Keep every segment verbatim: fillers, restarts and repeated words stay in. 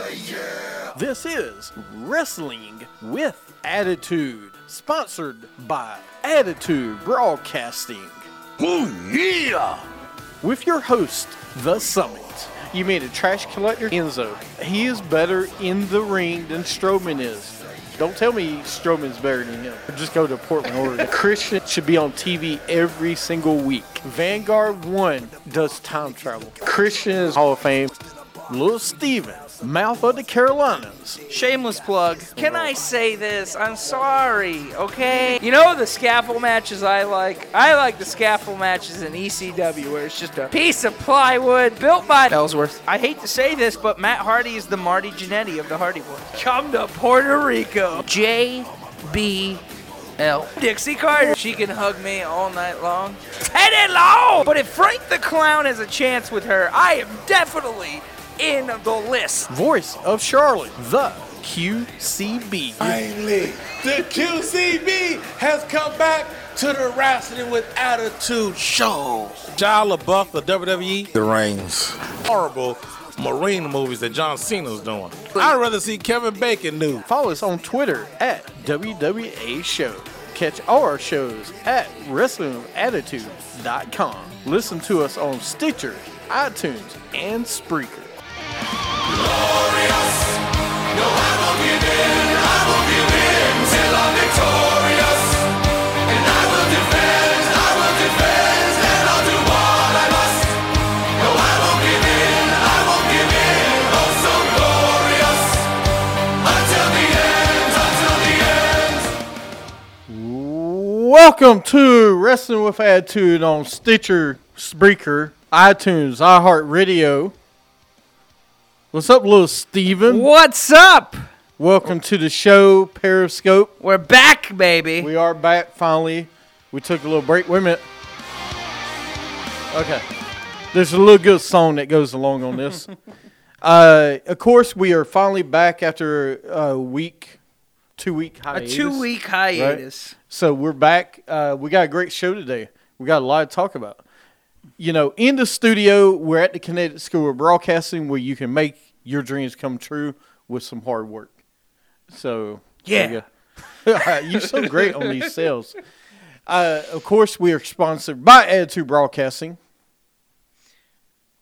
Say yeah! This is Wrestling with Attitude, sponsored by Attitude Broadcasting. Oh yeah! With your host, The Summit. You made a trash collector, Enzo. He is better in the ring than Strowman is. Don't tell me Strowman's better than him. Just go to Portland, Oregon. Christian should be on T V every single week. Vanguard One does time travel. Christian is Hall of Fame. Little Steven, Mouth of the Carolinas. Shameless plug. Can I say this? I'm sorry, okay? You know the scaffold matches I like? I like the scaffold matches in E C W where it's just a piece of plywood built by Ellsworth. I hate to say this, but Matt Hardy is the Marty Jannetty of the Hardy Boys. Come to Puerto Rico. J B L. Dixie Carter. She can hug me all night long. Teddy Long! But if Frank the Clown has a chance with her, I am definitely in the list. Voice of Charlotte, the Q C B. Finally, the Q C B has come back to the Wrestling with Attitude show. Shia LaBeouf of W W E. The Reigns. Horrible Marine movies that John Cena's doing. I'd rather see Kevin Bacon nude. Follow us on Twitter at W W A Show. Catch all our shows at wrestling attitude dot com. Listen to us on Stitcher, iTunes, and Spreaker. Glorious. No, I won't give in. I won't give in till I'm victorious. And I will defend. I will defend. And I'll do what I must. No, I won't give in. I won't give in. Oh, so glorious. Until the end. Until the end. Welcome to Wrestling with Attitude on Stitcher, Spreaker, iTunes, iHeartRadio. What's up, little Steven? What's up? Welcome to the show, Periscope. We're back, baby. We are back, finally. We took a little break. Wait a minute. Okay. There's a little good song that goes along on this. uh, of course, we are finally back after a week, two-week hiatus. A two-week hiatus. Right? So we're back. Uh, we got a great show today. We got a lot to talk about. You know, in the studio, we're at the Connecticut School of Broadcasting where you can make your dreams come true with some hard work. So, yeah. You You're so great on these sales. Uh, of course, we are sponsored by Attitude Broadcasting.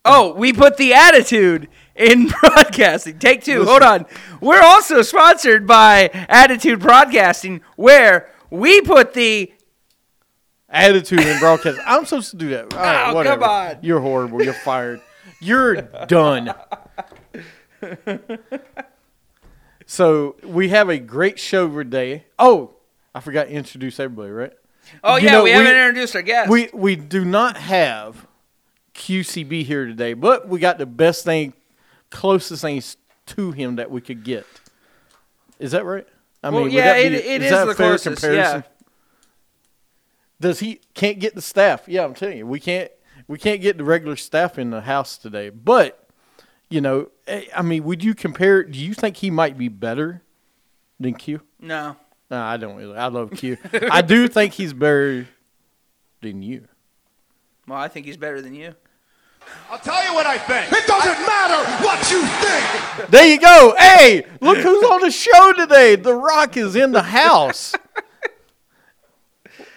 Oh, we put the attitude in broadcasting. Take two. Listen. Hold on. We're also sponsored by Attitude Broadcasting where we put the attitude and broadcast. I'm supposed to do that. All right, oh, whatever. Come on. You're horrible. You're fired. You're done. So we have a great show today. Oh, I forgot to introduce everybody, right? Oh, you yeah. Know, we, we haven't introduced our guests. We, we do not have Q C B here today, but we got the best thing, closest things to him that we could get. Is that right? I well, mean, yeah, would that be, it, it is, is that the a fair closest, comparison? Yeah. Does he can't get the staff? Yeah, I'm telling you, we can't we can't get the regular staff in the house today. But you know, I mean, would you compare? Do you think he might be better than Q? No, no, I don't really. I love Q. I do think he's better than you. Well, I think he's better than you. I'll tell you what I think. It doesn't matter what you think. There you go. Hey, look who's on the show today. The Rock is in the house.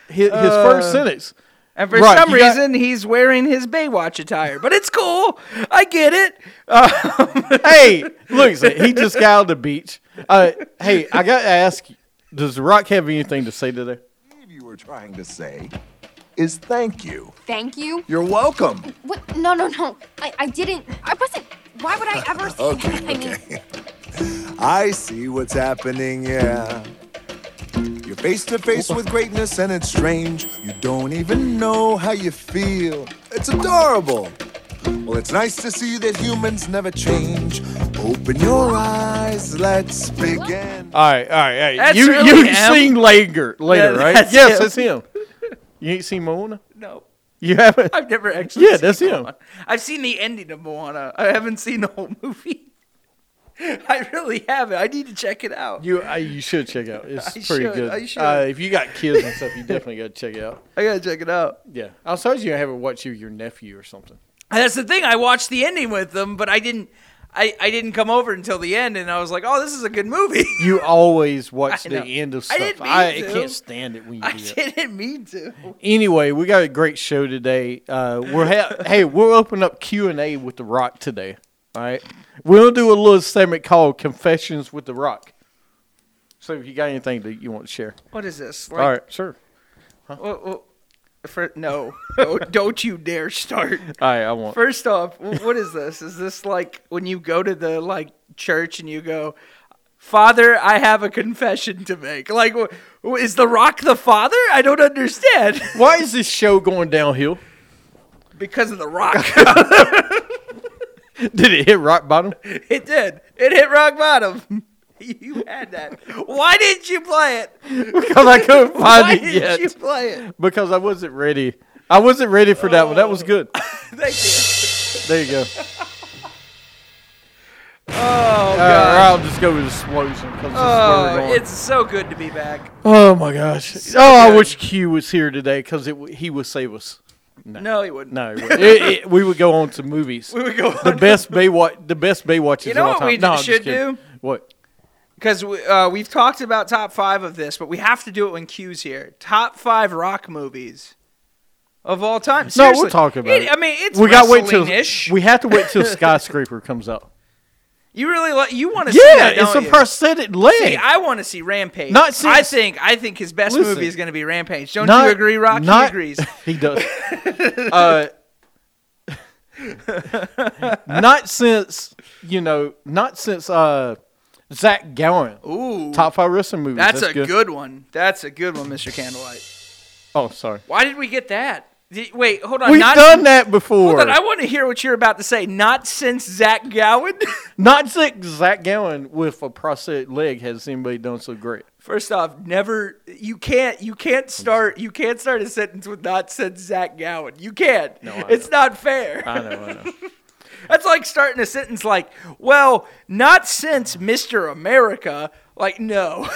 His, his uh, first sentence. And for right, some reason, got, he's wearing his Baywatch attire. But it's cool. I get it. Um, hey, look, he just got out of the beach. Uh, hey, I got to ask you, does The Rock have anything to say today? You were trying to say is thank you. Thank you? You're welcome. What? No, no, no. I, I didn't. I wasn't. Why would I ever say okay, that? Okay. I mean, I see what's happening, yeah. You're face to face with greatness and it's strange. You don't even know how you feel. It's adorable. Well, it's nice to see that humans never change. Open your eyes, let's begin. All right, all right, all right. You, really you sing later, later yeah, right? That's yes, him. That's him. You ain't seen Moana? No. You haven't? I've never actually yeah, seen that's Moana. Him. I've seen the ending of Moana. I haven't seen the whole movie. I really haven't. I need to check it out. You I, you should check it out. It's I pretty should, good. I should. Uh, if you got kids and stuff, you definitely got to check it out. I got to check it out. Yeah. I was surprised you haven't watched you, your nephew or something. And that's the thing. I watched the ending with them, but I didn't. I, I didn't come over until the end, and I was like, oh, this is a good movie. You always watch the end of stuff. I didn't mean I, to. I can't stand it when you I do I didn't mean to. Anyway, we got a great show today. Uh, we're ha- Hey, we'll open up Q and A with The Rock today, all right? We'll do a little segment called Confessions with The Rock. So if you got anything that you want to share. What is this? Like, all right, sure. Huh? Well, well, For, no, no, don't you dare start. I, I won't. First off, what is this? Is this like when you go to the like church and you go, Father, I have a confession to make. Like, is The Rock the Father? I don't understand. Why is this show going downhill? Because of The Rock. Did it hit rock bottom? It did. It hit rock bottom. You had that. Why didn't you play it? Because I couldn't find Why it yet. Why didn't you play it? Because I wasn't ready. I wasn't ready for that oh. one. That was good. Thank you. There you go. Oh, uh, God. I'll just go with explosion. Oh, it's so good to be back. Oh, my gosh. So oh, good. I wish Q was here today because he would save us. No. no, he wouldn't. No, he wouldn't. it, it, we would go on to movies. We would go on the best Baywatch. The best Baywatch is all time. You know what we no, should do? What? Because we, uh, we've talked about top five of this, but we have to do it when Q's here. Top five Rock movies of all time. Seriously. No, we'll talk about it. it. I mean, it's we wrestling-ish. Till, we have to wait till Skyscraper comes out. You really like? You want to yeah, see that? Yeah, it's a you? prosthetic leg. See, I want to see Rampage. Not since, I think. I think his best listen, movie is going to be Rampage. Don't not, you agree, Rock? Not, he agrees. He does. uh, not since you know. Not since. Uh, Zach Gowen. Ooh. Top five wrestling movies. That's, That's a good. good one. That's a good one, Mister Candlelight. Oh, sorry. Why did we get that? Did, wait, hold on. We've not, done that before. Hold on. I want to hear what you're about to say. Not since Zach Gowen? Not since Zach Gowen with a prosthetic leg has anybody done so great. First off, never you can't you can't start you can't start a sentence with not since Zach Gowen. You can't. No, I it's know. not fair. I know, I know. That's like starting a sentence like, well, not since Mister America. Like, no.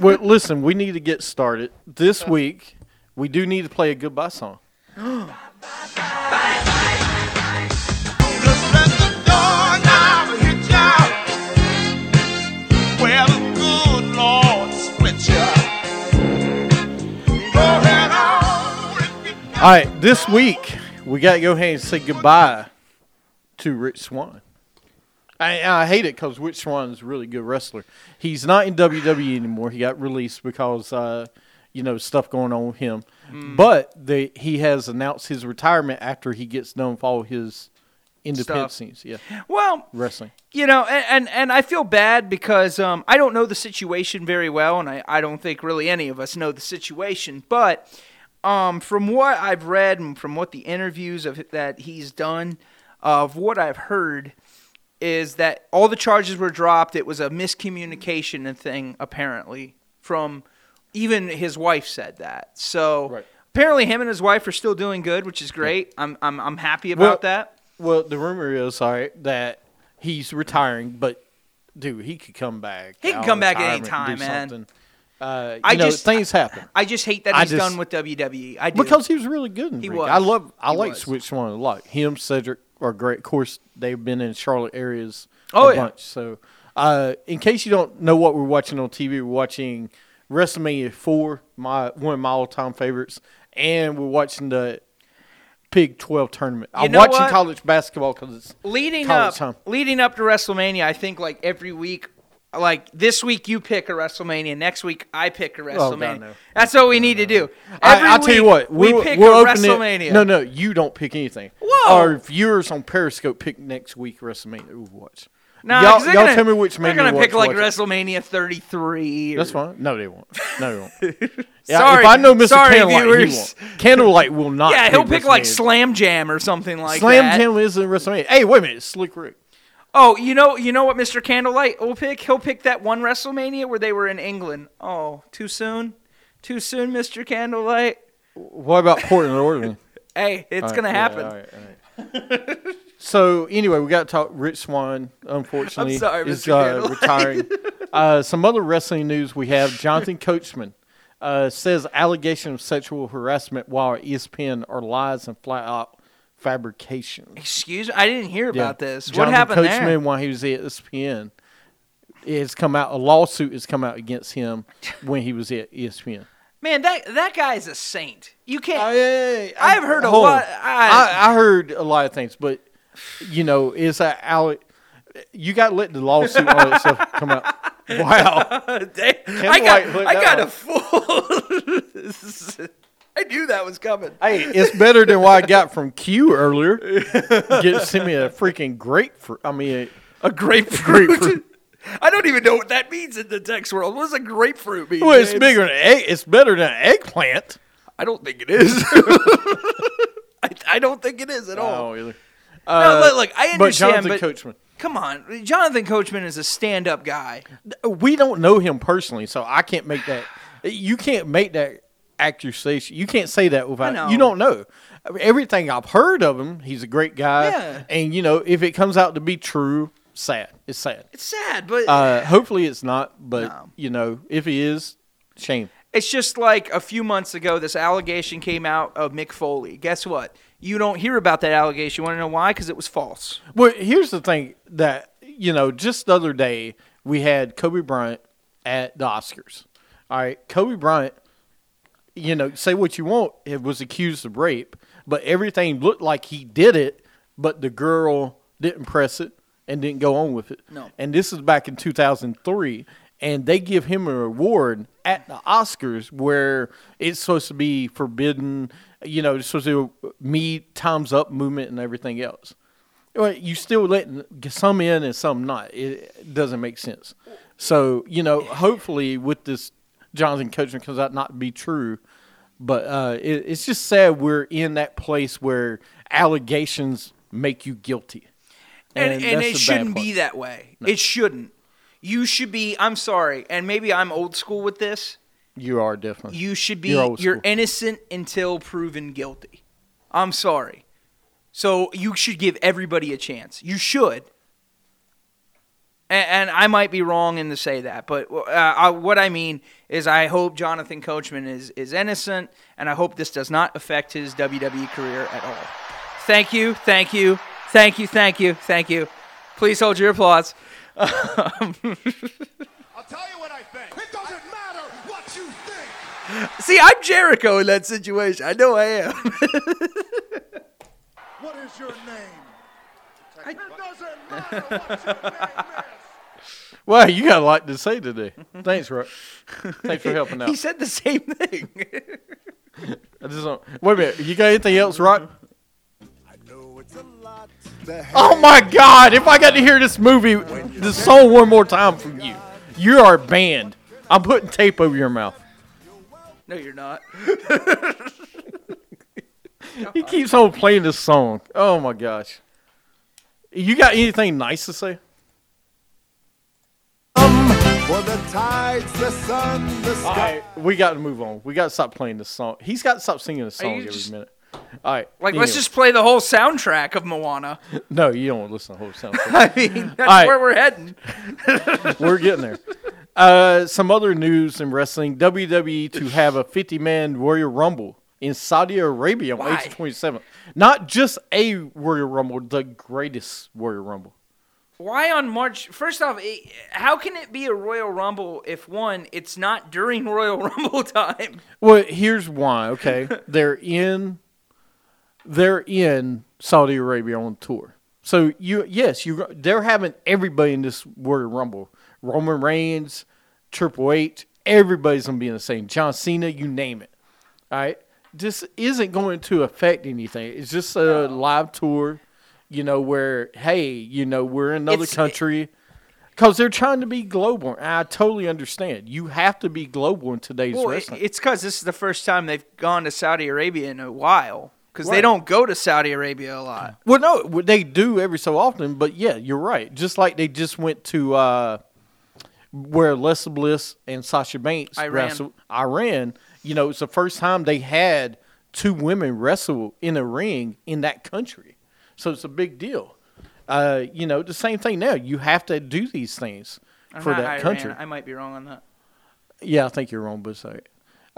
Well, listen, we need to get started. This week, we do need to play a goodbye song. Bye, bye, bye, bye. All right, this week, we got to go ahead and say goodbye to Rich Swann. I, I hate it because Rich Swann is a really good wrestler. He's not in W W E anymore. He got released because, uh, you know, stuff going on with him. Mm. But they, he has announced his retirement after he gets done with all his independent scenes. Yeah. Well, wrestling. You know, and, and, and I feel bad because um, I don't know the situation very well, and I, I don't think really any of us know the situation. But um, from what I've read and from what the interviews of that he's done – of what I've heard is that all the charges were dropped. It was a miscommunication thing, apparently, from even his wife said that. So right. apparently him and his wife are still doing good, which is great. I'm I'm I'm happy about well, that. Well, the rumor is all right, that he's retiring, but, dude, he could come back. He can come back at any time, man. Something. Uh, I know, just things happen. I just hate that he's just, done with W W E. I do. Because he was really good. In he Rick. was. I love. I he like Switch One a lot. Him, Cedric are great. Of course, they've been in Charlotte areas oh, a yeah. bunch. So, uh, in case you don't know what we're watching on T V, we're watching WrestleMania four, my one of my all-time favorites, and we're watching the Big twelve tournament. I'm watching what? college basketball because it's leading college up, time. Leading up to WrestleMania, I think like every week. Like, this week you pick a WrestleMania. Next week I pick a WrestleMania. Oh, God, no. That's what we need to do. Every I, I'll week, tell you what. We we'll, pick we'll a WrestleMania. It. No, no, you don't pick anything. Whoa. Our viewers on Periscope pick next week WrestleMania. Ooh, watch. No, y'all, y'all gonna, tell me which mania they're going to pick, like, WrestleMania thirty-three. Or... That's fine. No, they won't. No, they won't. Yeah, sorry, if I know Mister Sorry, Candlelight, viewers. He won't. Candlelight will not Yeah, pick he'll pick, like, Slam Jam or something like Slam that. Slam Jam isn't WrestleMania. Hey, wait a minute. Slick Rick. Oh, you know, you know what Mister Candlelight will pick? He'll pick that one WrestleMania where they were in England. Oh, too soon? Too soon, Mister Candlelight? What about Portland, Oregon? Hey, it's going to happen. Yeah, all right, all right. So, anyway, we got to talk Rich Swann, unfortunately. I'm sorry, Mister Is, Candlelight. Uh, retiring. uh, some other wrestling news we have. Jonathan Coachman uh, says allegation of sexual harassment while at E S P N are lies and flat out fabrication. Excuse me? I didn't hear about yeah. this. What Jonathan happened Coachman, there? Jonathan Coachman, while he was at E S P N, has come out. A lawsuit has come out against him when he was at E S P N. Man, that that guy is a saint. You can't. I, I, I've heard a lot. I, I, I heard a lot of things, but you know, it's a Alec. You got to let the lawsuit all that stuff come out. Wow, I got I got a full. I knew that was coming. Hey, it's better than what I got from Q earlier. Get send me a freaking grapefruit. I mean, a, a grapefruit. grapefruit. I don't even know what that means in the text world. What does a grapefruit mean? Well, it's bigger than an egg. It's better than an eggplant. I don't think it is. I, I don't think it is at all. No, either. Uh, no, look, look, I understand. But Jonathan but Coachman. Come on. Jonathan Coachman is a stand-up guy. We don't know him personally, so I can't make that. You can't make that accusation. You can't say that without. I know. You don't know. Everything I've heard of him, he's a great guy. Yeah. And, you know, if it comes out to be true, sad. It's sad. It's sad, but uh, hopefully it's not. But no. You know, if he is, shame. It's just like a few months ago, this allegation came out of Mick Foley. Guess what? You don't hear about that allegation. You want to know why? Because it was false. Well, here's the thing that you know. Just the other day, we had Kobe Bryant at the Oscars. All right, Kobe Bryant. You know, say what you want. It was accused of rape, but everything looked like he did it. But the girl didn't press it. And didn't go on with it. No. And this is back in two thousand three, and they give him an award at the Oscars where it's supposed to be forbidden, you know, it's supposed to be me, time's up movement and everything else. You still letting some in and some not. It doesn't make sense. So, you know, hopefully with this Jonathan Coachman comes out not to be true, but uh, it, it's just sad we're in that place where allegations make you guilty. And, and, and it shouldn't be that way. No. It shouldn't. You should be, I'm sorry, and maybe I'm old school with this. You are definitely. You should be, you're, you're innocent until proven guilty. I'm sorry. So you should give everybody a chance. You should. And, and I might be wrong in to say that, but uh, I, what I mean is I hope Jonathan Coachman is, is innocent, and I hope this does not affect his W W E career at all. Thank you, thank you. Thank you, thank you, thank you. Please hold your applause. I'll tell you what I think. It doesn't matter what you think. See, I'm Jericho in that situation. I know I am. What is your name? I, it doesn't matter what your name is. Well, you got a lot to say today. Thanks, Rock. Thanks for helping out. He said the same thing. I just don't. Wait a minute. You got anything else, Rock? Oh my God! If I got to hear this movie, this song one more time from you, you are banned. I'm putting tape over your mouth. No, you're not. He keeps on playing this song. Oh my gosh! You got anything nice to say? Um, for the tides, the sun, the sky. All right, we got to move on. We got to stop playing this song. He's got to stop singing this song every just- minute. All right. Like, anyway. Let's just play the whole soundtrack of Moana. No, you don't want to listen to the whole soundtrack. I mean, that's right. Where we're heading. We're getting there. Uh, some other news in wrestling. W W E to have a fifty-man Royal Rumble in Saudi Arabia on April twenty-seventh. Not just a Royal Rumble, the greatest Royal Rumble. Why on March? First off, how can it be a Royal Rumble if, one, it's not during Royal Rumble time? Well, here's why, okay? They're in... They're in Saudi Arabia on tour. So, you yes, you they're having everybody in this Royal Rumble. Roman Reigns, Triple H, everybody's going to be in the same. John Cena, you name it. All right? This isn't going to affect anything. It's just a live tour, you know, where, hey, you know, we're in another it's, country. Because they're trying to be global. I totally understand. You have to be global in today's well, wrestling. It's because this is the first time they've gone to Saudi Arabia in a while. Because right. They don't go to Saudi Arabia a lot. Well, no, they do every so often. But yeah, you're right. Just like they just went to uh, where Alexa Bliss and Sasha Banks Iran. wrestled. Iran. You know, it's the first time they had two women wrestle in a ring in that country. So it's a big deal. Uh, you know, the same thing now. You have to do these things I'm for that Iran. country. I might be wrong on that. Yeah, I think you're wrong, but sorry.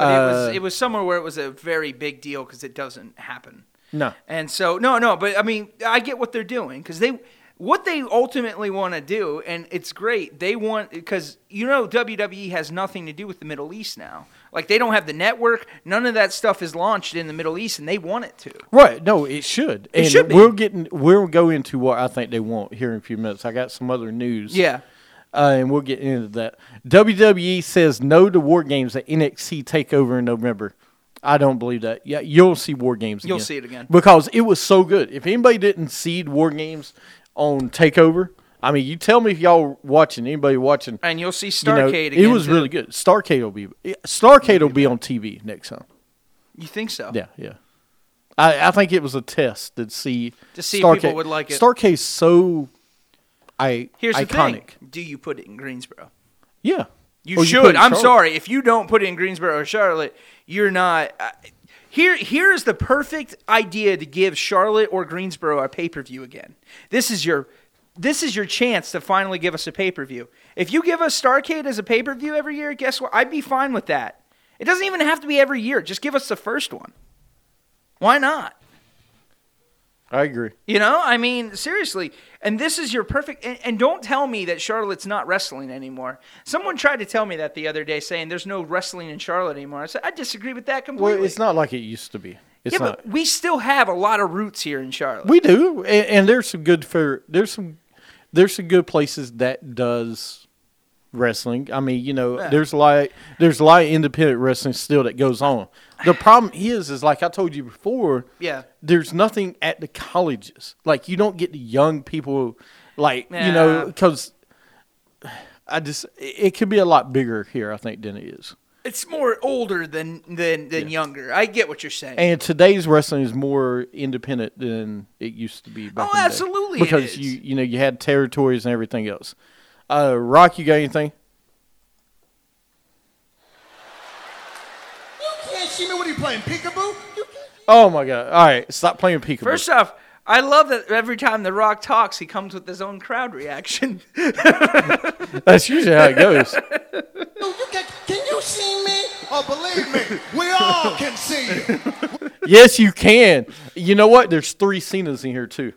But it was it was somewhere where it was a very big deal because it doesn't happen. No. And so, no, no, but I mean, I get what they're doing because they, what they ultimately want to do, and it's great, they want, because, you know, W W E has nothing to do with the Middle East now. Like, they don't have the network. None of that stuff is launched in the Middle East, and they want it to. Right. No, it should. It and should be. We'll, get in, we'll go into what I think they want here in a few minutes. I got some other news. Yeah. Uh, and we'll get into that. W W E says no to War Games at N X T TakeOver in November. I don't believe that. Yeah, you'll see War Games again. You'll see it again. Because it was so good. If anybody didn't seed War Games on TakeOver, I mean, you tell me if y'all watching, anybody watching. And you'll see Starcade you know, again. It was too. really good. Starcade will be Starcade will be on T V next time. You think so? Yeah, yeah. I, I think it was a test to see. To see Starcade. If people would like it. Starcade's so I, Here's iconic. The thing. Do you put it in Greensboro? Yeah. You or should. You I'm sorry. If you don't put it in Greensboro or Charlotte, you're not. Uh, here, here is the perfect idea to give Charlotte or Greensboro a pay-per-view again. This is your... This is your chance to finally give us a pay-per-view. If you give us Starcade as a pay-per-view every year, guess what? I'd be fine with that. It doesn't even have to be every year. Just give us the first one. Why not? I agree. You know, I mean, seriously. And this is your perfect... And, and don't tell me that Charlotte's not wrestling anymore. Someone tried to tell me that the other day, saying there's no wrestling in Charlotte anymore. I said, I disagree with that completely. Well, it's not like it used to be. It's yeah, not. But we still have a lot of roots here in Charlotte. We do. And, and there's some good... For, there's some... There's some good places that does wrestling. I mean, you know, yeah. there's a lot, there's a lot of independent wrestling still that goes on. The problem is, is like I told you before, yeah. there's nothing at the colleges. Like, you don't get the young people, like, yeah. you know, because I just, it could be a lot bigger here, I think, than it is. It's more older than, than, than yeah. younger. I get what you're saying. And today's wrestling is more independent than it used to be back Oh, in absolutely the day. Because it is. you you know you had territories and everything else. Uh, Rock, you got anything? You can't see me. What are you playing, peekaboo? You oh my god! All right, stop playing peekaboo. First off, I love that every time The Rock talks, he comes with his own crowd reaction. That's usually how it goes. No, you can, can you see me? Oh, believe me, we all can see you. Yes, you can. You know what? There's three Cenas in here, too.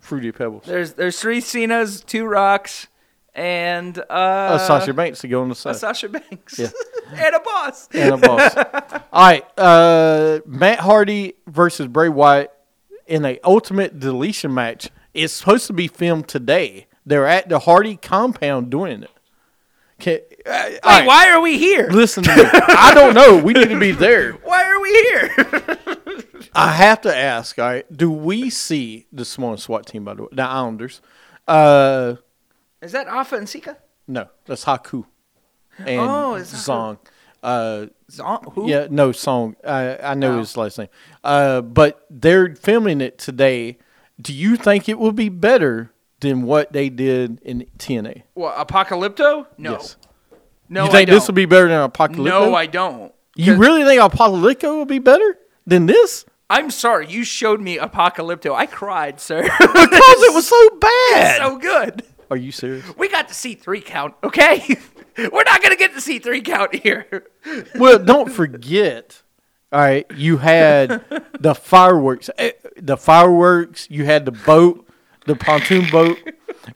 Fruity Pebbles. There's there's three Cenas, two Rocks, and... Uh, a Sasha Banks to go on the side. A Sasha Banks. Yeah. And a boss. And a boss. All right. Uh, Matt Hardy versus Bray Wyatt. In a ultimate deletion match, it's supposed to be filmed today. They're at the Hardy compound doing it. Can, uh, Wait, right. why are we here? Listen to me. I don't know. We need to be there. Why are we here? I have to ask, all right, do we see the small SWAT team, by the way, the Islanders? Uh, Is that Alpha and Sika? No, that's Haku and oh, Zong. Uh, Zong? Who? Yeah, no, Song. Uh, I know wow. his last name. Uh, but they're filming it today. Do you think it will be better than what they did in T N A? What, Apocalypto? No. Yes. No, you think I this will be better than Apocalypto? No, I don't. You really think Apocalypto will be better than this? I'm sorry. You showed me Apocalypto. I cried, sir. Because it was so bad. It's so good. Are you serious? We got to see three count, okay? We're not going to get to see three count here. Well, don't forget, all right, you had the fireworks. The fireworks, you had the boat, the pontoon boat.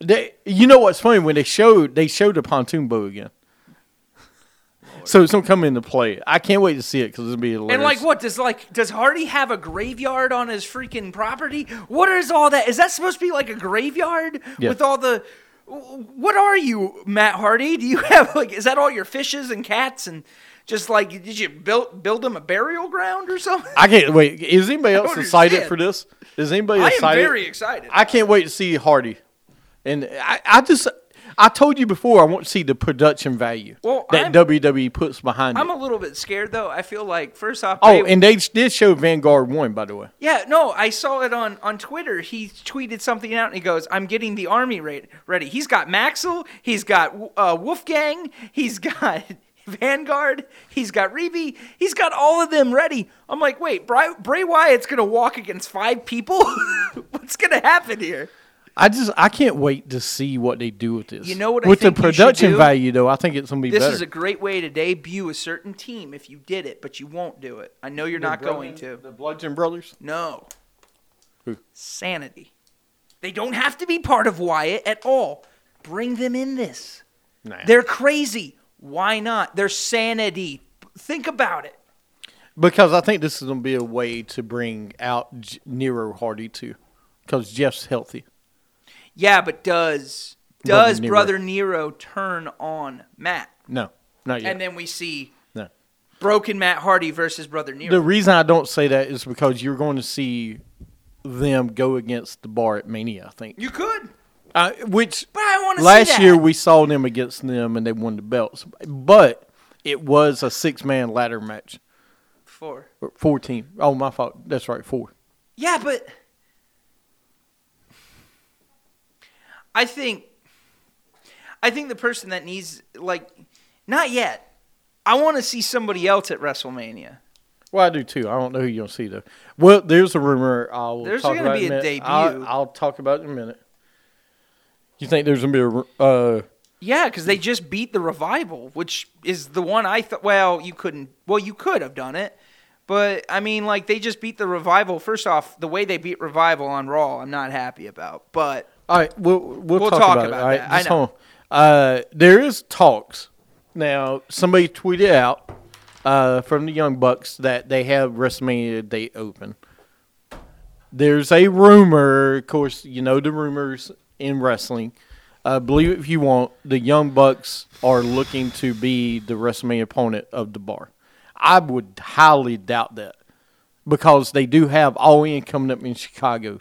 They, you know what's funny? When they showed, they showed the pontoon boat again. Lord. So it's going to come into play. I can't wait to see it because it'll be hilarious. And like what? Does like does Hardy have a graveyard on his freaking property? What is all that? Is that supposed to be like a graveyard yeah. with all the... What are you, Matt Hardy? Do you have, like, is that all your fishes and cats and just, like, did you build build them a burial ground or something? I can't wait. Is anybody else excited for this? Is anybody excited? I am very excited. I can't wait to see Hardy. And I, I just, I told you before I want to see the production value well, that I'm, W W E puts behind I'm it. I'm a little bit scared, though. I feel like, first off. Oh, they, and they did show Vanguard one, by the way. Yeah, no, I saw it on, on Twitter. He tweeted something out, and he goes, I'm getting the army ready. He's got Maxwell. He's got uh, Wolfgang. He's got Vanguard. He's got Reby. He's got all of them ready. I'm like, wait, Bray, Bray Wyatt's going to walk against five people? What's going to happen here? I just I can't wait to see what they do with this. You know what? I with think the production value, though, I think it's gonna be. This better. This is a great way to debut a certain team if you did it, but you won't do it. I know you're the not Brooklyn, going to. The Bludgeon Brothers? No. Who? Sanity. They don't have to be part of Wyatt at all. Bring them in this. Nah. They're crazy. Why not? They're Sanity. Think about it. Because I think this is going to be a way to bring out J- Nero Hardy, too. Because Jeff's healthy. Yeah, but does does Brother Nero, Brother Nero turn on Matt? No, not yet. And then we see no. broken Matt Hardy versus Brother Nero. The reason I don't say that is because you're going to see them go against the Bar at Mania, I think. You could. Uh, which, but I want to see that. Last year we saw them against them and they won the belts. But it was a six-man ladder match. Four. Four team. Oh, my fault. That's right, four. Yeah, but I think I think the person that needs, like, not yet. I want to see somebody else at WrestleMania. Well, I do, too. I don't know who you're going to see, though. Well, there's a rumor I'll there's talk about in a minute. There's going to be a debut. I'll, I'll talk about it in a minute. You think there's going to be a uh, yeah, because they just beat the Revival, which is the one I thought, well, you couldn't, well, you could have done it. But, I mean, like, they just beat the Revival. First off, the way they beat Revival on Raw, I'm not happy about, but. All right, we'll, we'll, we'll talk, talk about, about it. All right, that. Just I know. Hold on. Uh, there is talks. Now, somebody tweeted out uh, from the Young Bucks that they have WrestleMania date open. There's a rumor, of course, you know the rumors in wrestling. Uh, believe it if you want, the Young Bucks are looking to be the WrestleMania opponent of the Bar. I would highly doubt that because they do have All In coming up in Chicago.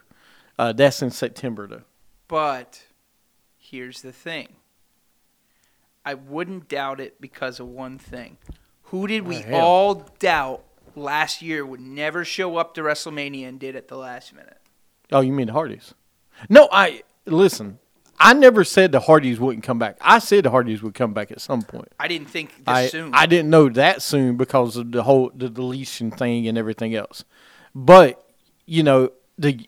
Uh, that's in September, though. But here's the thing. I wouldn't doubt it because of one thing. Who did we oh, all doubt last year would never show up to WrestleMania and did at the last minute? Oh, you mean the Hardys? No, I listen. I never said the Hardys wouldn't come back. I said the Hardys would come back at some point. I didn't think this I, soon. I didn't know that soon because of the whole the deletion thing and everything else. But, you know, the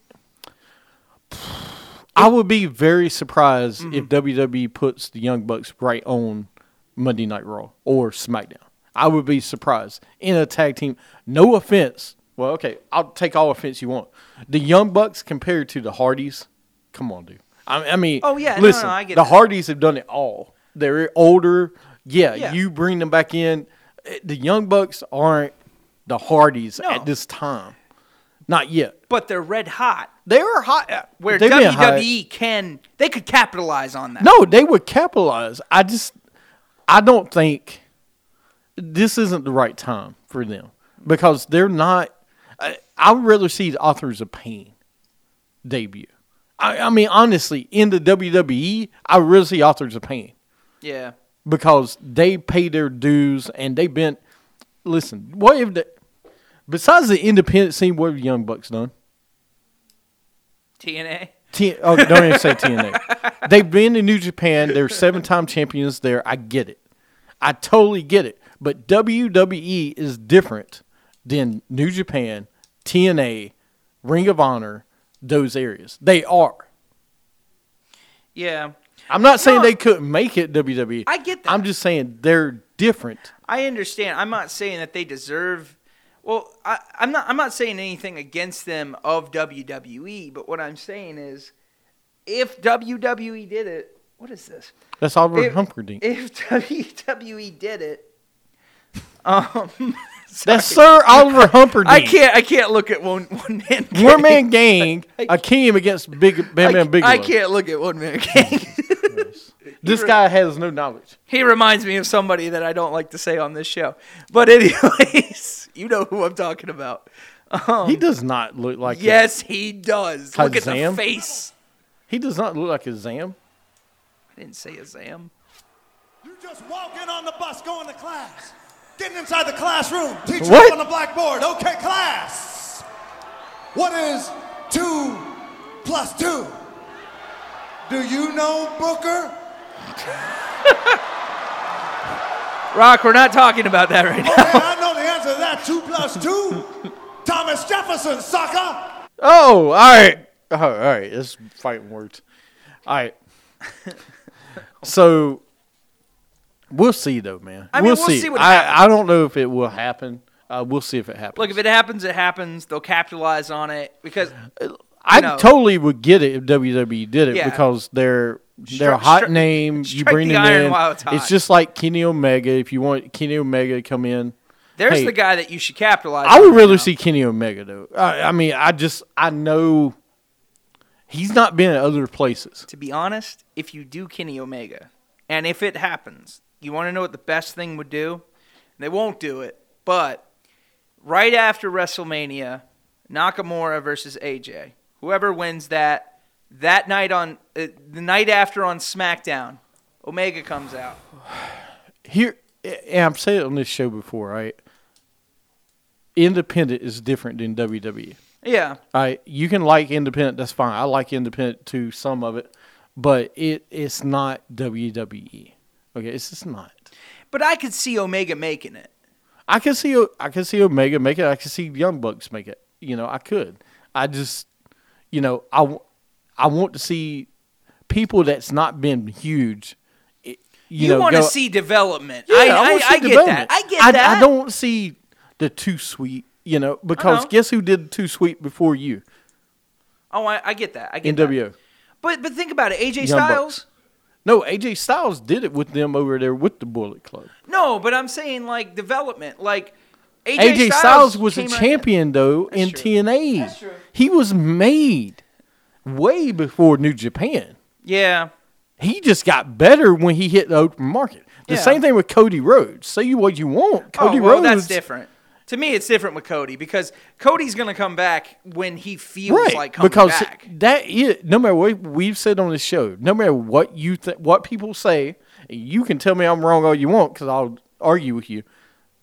I would be very surprised mm-hmm. if W W E puts the Young Bucks right on Monday Night Raw or SmackDown. I would be surprised. In a tag team, no offense. Well, okay, I'll take all offense you want. The Young Bucks compared to the Hardys, come on, dude. I mean, oh, yeah. listen, no, no, I get the that. Hardys have done it all. They're older. Yeah, yeah, you bring them back in. The Young Bucks aren't the Hardys no. at this time. Not yet. But they're red hot. They are hot. Where They've W W E can, they could capitalize on that. No, they would capitalize. I just, I don't think this isn't the right time for them. Because they're not, I, I would rather see the Authors of Pain debut. I, I mean, honestly, in the W W E, I really see Authors of Pain. Yeah. Because they pay their dues and they've been, listen, what if the, besides the independent scene, what have the Young Bucks done? T N A? T- oh, don't even say T N A. They've been to New Japan. They're seven-time champions there. I get it. I totally get it. But W W E is different than New Japan, T N A, Ring of Honor, those areas. They are. Yeah. I'm not saying no, they couldn't make it W W E. I get that. I'm just saying they're different. I understand. I'm not saying that they deserve. Well, I, I'm not I'm not saying anything against them of W W E, but what I'm saying is if W W E did it, what is this? That's Oliver Humperdinck. If W W E did it, um that's Sir Oliver Humperdinck. I can't I can't look at one one man gang. One man gang, Akeem against Big Bam Bam Bigelow. I can't look at One Man Gang. This re- guy has no knowledge. He reminds me of somebody that I don't like to say on this show. But anyways, you know who I'm talking about. Um, he does not look like yes, a, he does. Look at the face. He does not look like a Zam. I didn't say a Zam. You just walk in on the bus, going to class. Getting inside the classroom. Teacher what? Up on the blackboard. Okay, class. What is two plus two? Do you know, Booker? Rock, we're not talking about that right now. Okay, I know the answer to that. Two plus two. Thomas Jefferson, sucker. Oh, all right. Oh, all right. This fighting words. All right. So we'll see, though, man. I mean, we'll, we'll see. see what happens. I, I don't know if it will happen. Uh, we'll see if it happens. Look, if it happens, it happens. They'll capitalize on it because I know. totally would get it if W W E did it yeah. because they're they're a hot stri- name. You bring the them iron in. While it's, hot. It's just like Kenny Omega. If you want Kenny Omega to come in, there's hey, the guy that you should capitalize. I on would rather now. see Kenny Omega though. I, I mean, I just I know. He's not been at other places. To be honest, if you do Kenny Omega, and if it happens, you want to know what the best thing would do? They won't do it, but right after WrestleMania, Nakamura versus A J. Whoever wins that, that night on, uh, the night after on SmackDown, Omega comes out. Here, and I've said it on this show before, right? Independent is different than W W E. Yeah. I you can like independent, that's fine. I like independent too, some of it, but it it's not W W E. Okay, it's just not. But I could see Omega making it. I could see I could see Omega make it. I could see Young Bucks make it. You know, I could. I just you know, I, I want to see people that's not been huge. You, you want to see development. Yeah, I, I, I, see I development. get that. I get I, that. I don't see the too sweet. You know, because uh-huh. guess who did Too Sweet before you? Oh, I, I get that. I get N W O. That. But but think about it, A J Young Styles. Bucks. No, A J Styles did it with them over there with the Bullet Club. No, but I'm saying like development, like A J, A J Styles, Styles was a champion right though That's in true. T N A. That's true. He was made way before New Japan. Yeah. He just got better when he hit the open market. The yeah. same thing with Cody Rhodes. Say what you want, Cody oh, well, Rhodes. That's different. To me, it's different with Cody because Cody's going to come back when he feels right, like coming because back. That is, no matter what we've said on this show, no matter what you th- what people say, you can tell me I'm wrong all you want because I'll argue with you.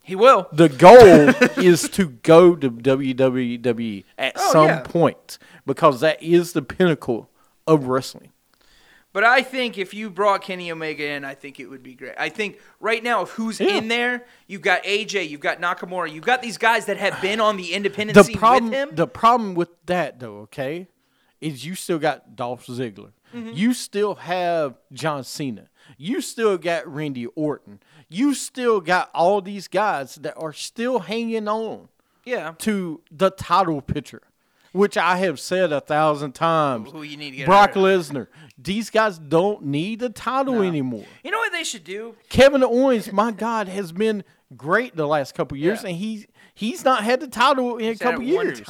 He will. The goal is to go to W W E at oh, some yeah. point because that is the pinnacle of wrestling. But I think if you brought Kenny Omega in, I think it would be great. I think right now, if who's yeah. in there, you've got A J, you've got Nakamura, you've got these guys that have been on the independent scene with him. The problem with that, though, okay, is you still got Dolph Ziggler. Mm-hmm. You still have John Cena. You still got Randy Orton. You still got all these guys that are still hanging on yeah. to the title picture. Which I have said a thousand times. Who you need to get Brock Lesnar. These guys don't need the title no. anymore. You know what they should do? Kevin Owens, my God, has been great the last couple of years, yeah. and he he's not had the title in he's a couple years.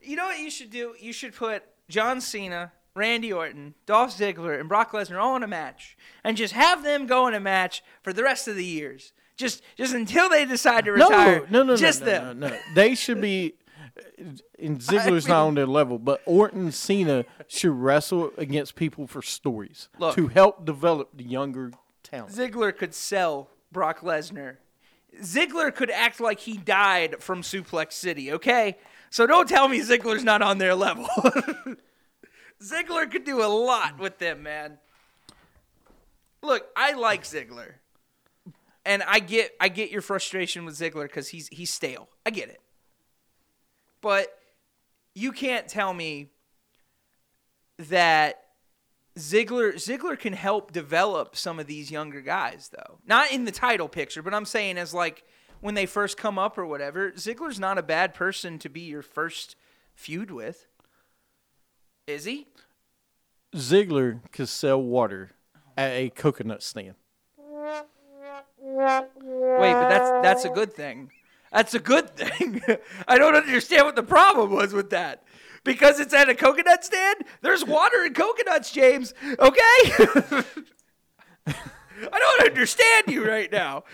You know what you should do? You should put John Cena, Randy Orton, Dolph Ziggler, and Brock Lesnar all in a match, and just have them go in a match for the rest of the years. Just just until they decide to retire. No, no, no, just no, no, them. no, no. They should be. And Ziggler's I mean, not on their level, but Orton and Cena should wrestle against people for stories look, to help develop the younger talent. Ziggler could sell Brock Lesnar. Ziggler could act like he died from Suplex City, okay? So don't tell me Ziggler's not on their level. Ziggler could do a lot with them, man. Look, I like Ziggler. And I get I get your frustration with Ziggler because he's he's stale. I get it. But you can't tell me that Ziggler Ziggler can help develop some of these younger guys, though. Not in the title picture, but I'm saying as like when they first come up or whatever, Ziggler's not a bad person to be your first feud with. Is he? Ziggler could sell water at a coconut stand. Wait, but that's that's a good thing. That's a good thing. I don't understand what the problem was with that. Because it's at a coconut stand? There's water in coconuts, James. Okay? I don't understand you right now.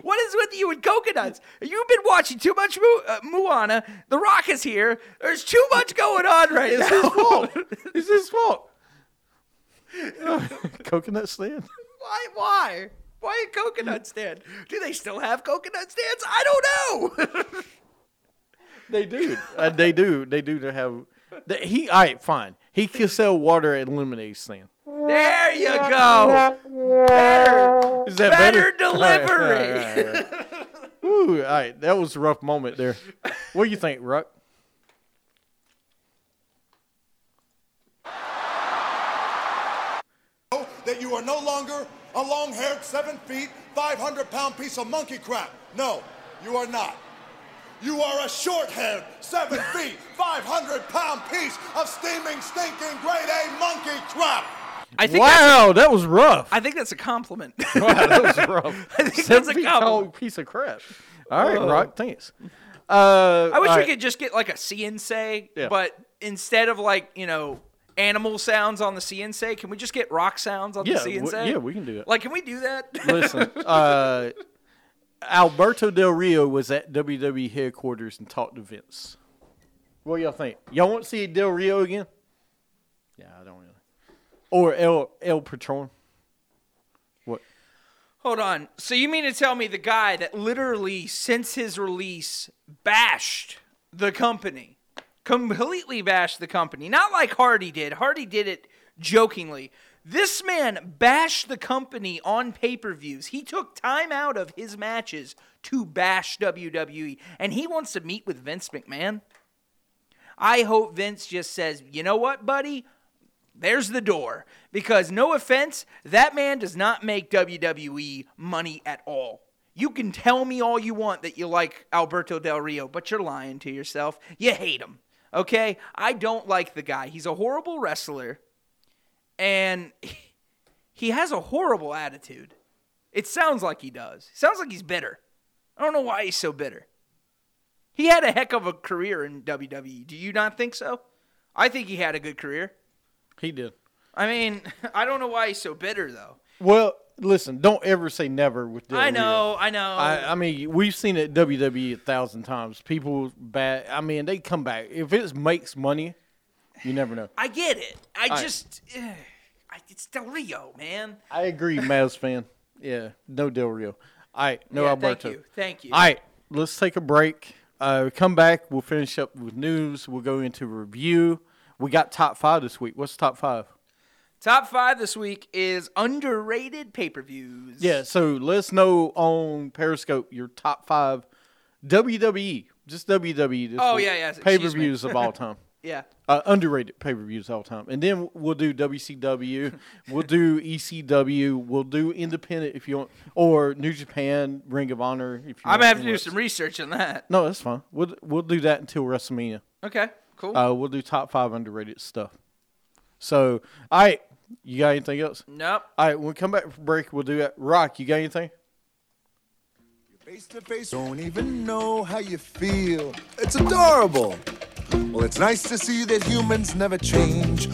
What is with you and coconuts? You've been watching too much Mo- uh, Moana. The Rock is here. There's too much going on right it's now. It's his fault. It's his fault. Uh, coconut stand? Why? Why? Why a coconut stand? Do they still have coconut stands? I don't know. They do. Uh, they do. They do have. They, he. All right, fine. He can sell water at lemonade stand. There you go. Better, Is that better, better? delivery. All right, all right, all right, all right. Ooh, all right. That was a rough moment there. What do you think, Ruck? that you are no longer a long-haired, seven feet, five hundred pound piece of monkey crap. No, you are not. You are a short-haired, seven feet, five hundred pound piece of steaming, stinking, grade-A monkey crap. I think wow, a, that was rough. I think that's a compliment. Wow, that was rough. I think that's a compliment. Piece of crap. All right, uh, Rock, thanks. Uh, I wish we right. could just get like a C N C, yeah. but instead of like, you know, animal sounds on the C N C, can we just get rock sounds on yeah, the C N C? W- yeah, we can do it. Like, can we do that? Listen, uh... Alberto Del Rio was at W W E headquarters and talked to Vince. What do y'all think? Y'all want to see Del Rio again? Yeah, I don't really. Or El, El Patron? What? Hold on. So you mean to tell me the guy that literally, since his release, bashed the company? Completely bashed the company. Not like Hardy did. Hardy did it jokingly. This man bashed the company on pay-per-views. He took time out of his matches to bash W W E, and he wants to meet with Vince McMahon. I hope Vince just says, you know what, buddy? There's the door. Because, no offense, that man does not make W W E money at all. You can tell me all you want that you like Alberto Del Rio, but you're lying to yourself. You hate him, okay? I don't like the guy. He's a horrible wrestler. And he has a horrible attitude. It sounds like he does. It sounds like he's bitter. I don't know why he's so bitter. He had a heck of a career in W W E. Do you not think so? I think he had a good career. He did. I mean, I don't know why he's so bitter, though. Well, listen, don't ever say never with Del Rio. I know, I know. I, I mean, we've seen it at W W E a thousand times. People, bad. I mean, they come back. If it makes money... You never know. I get it. I All just, right. ugh, it's Del Rio, man. I agree, Mavs fan. Yeah, no Del Rio. All right, no yeah, Alberto. Thank you. Thank you. All right, let's take a break. Uh, come back. We'll finish up with news. We'll go into review. We got top five this week. What's top five? Top five this week is underrated pay-per-views. Yeah, so let us know on Periscope your top five W W E. Just W W E this oh, week. yeah, yeah. Pay-per-views of all time. Yeah. Uh, underrated pay-per-views all the time. And then we'll do W C W. We'll do E C W. We'll do independent if you want. Or New Japan, Ring of Honor. If you I'm going to have to do some research on that. No, that's fine. We'll we'll do that until WrestleMania. Okay, cool. Uh, we'll do top five underrated stuff. So, all right. You got anything else? Nope. All right, when we come back from break, we'll do that. Rock, you got anything? Face to face. Don't even know how you feel. It's adorable. Well, it's nice to see that humans never change.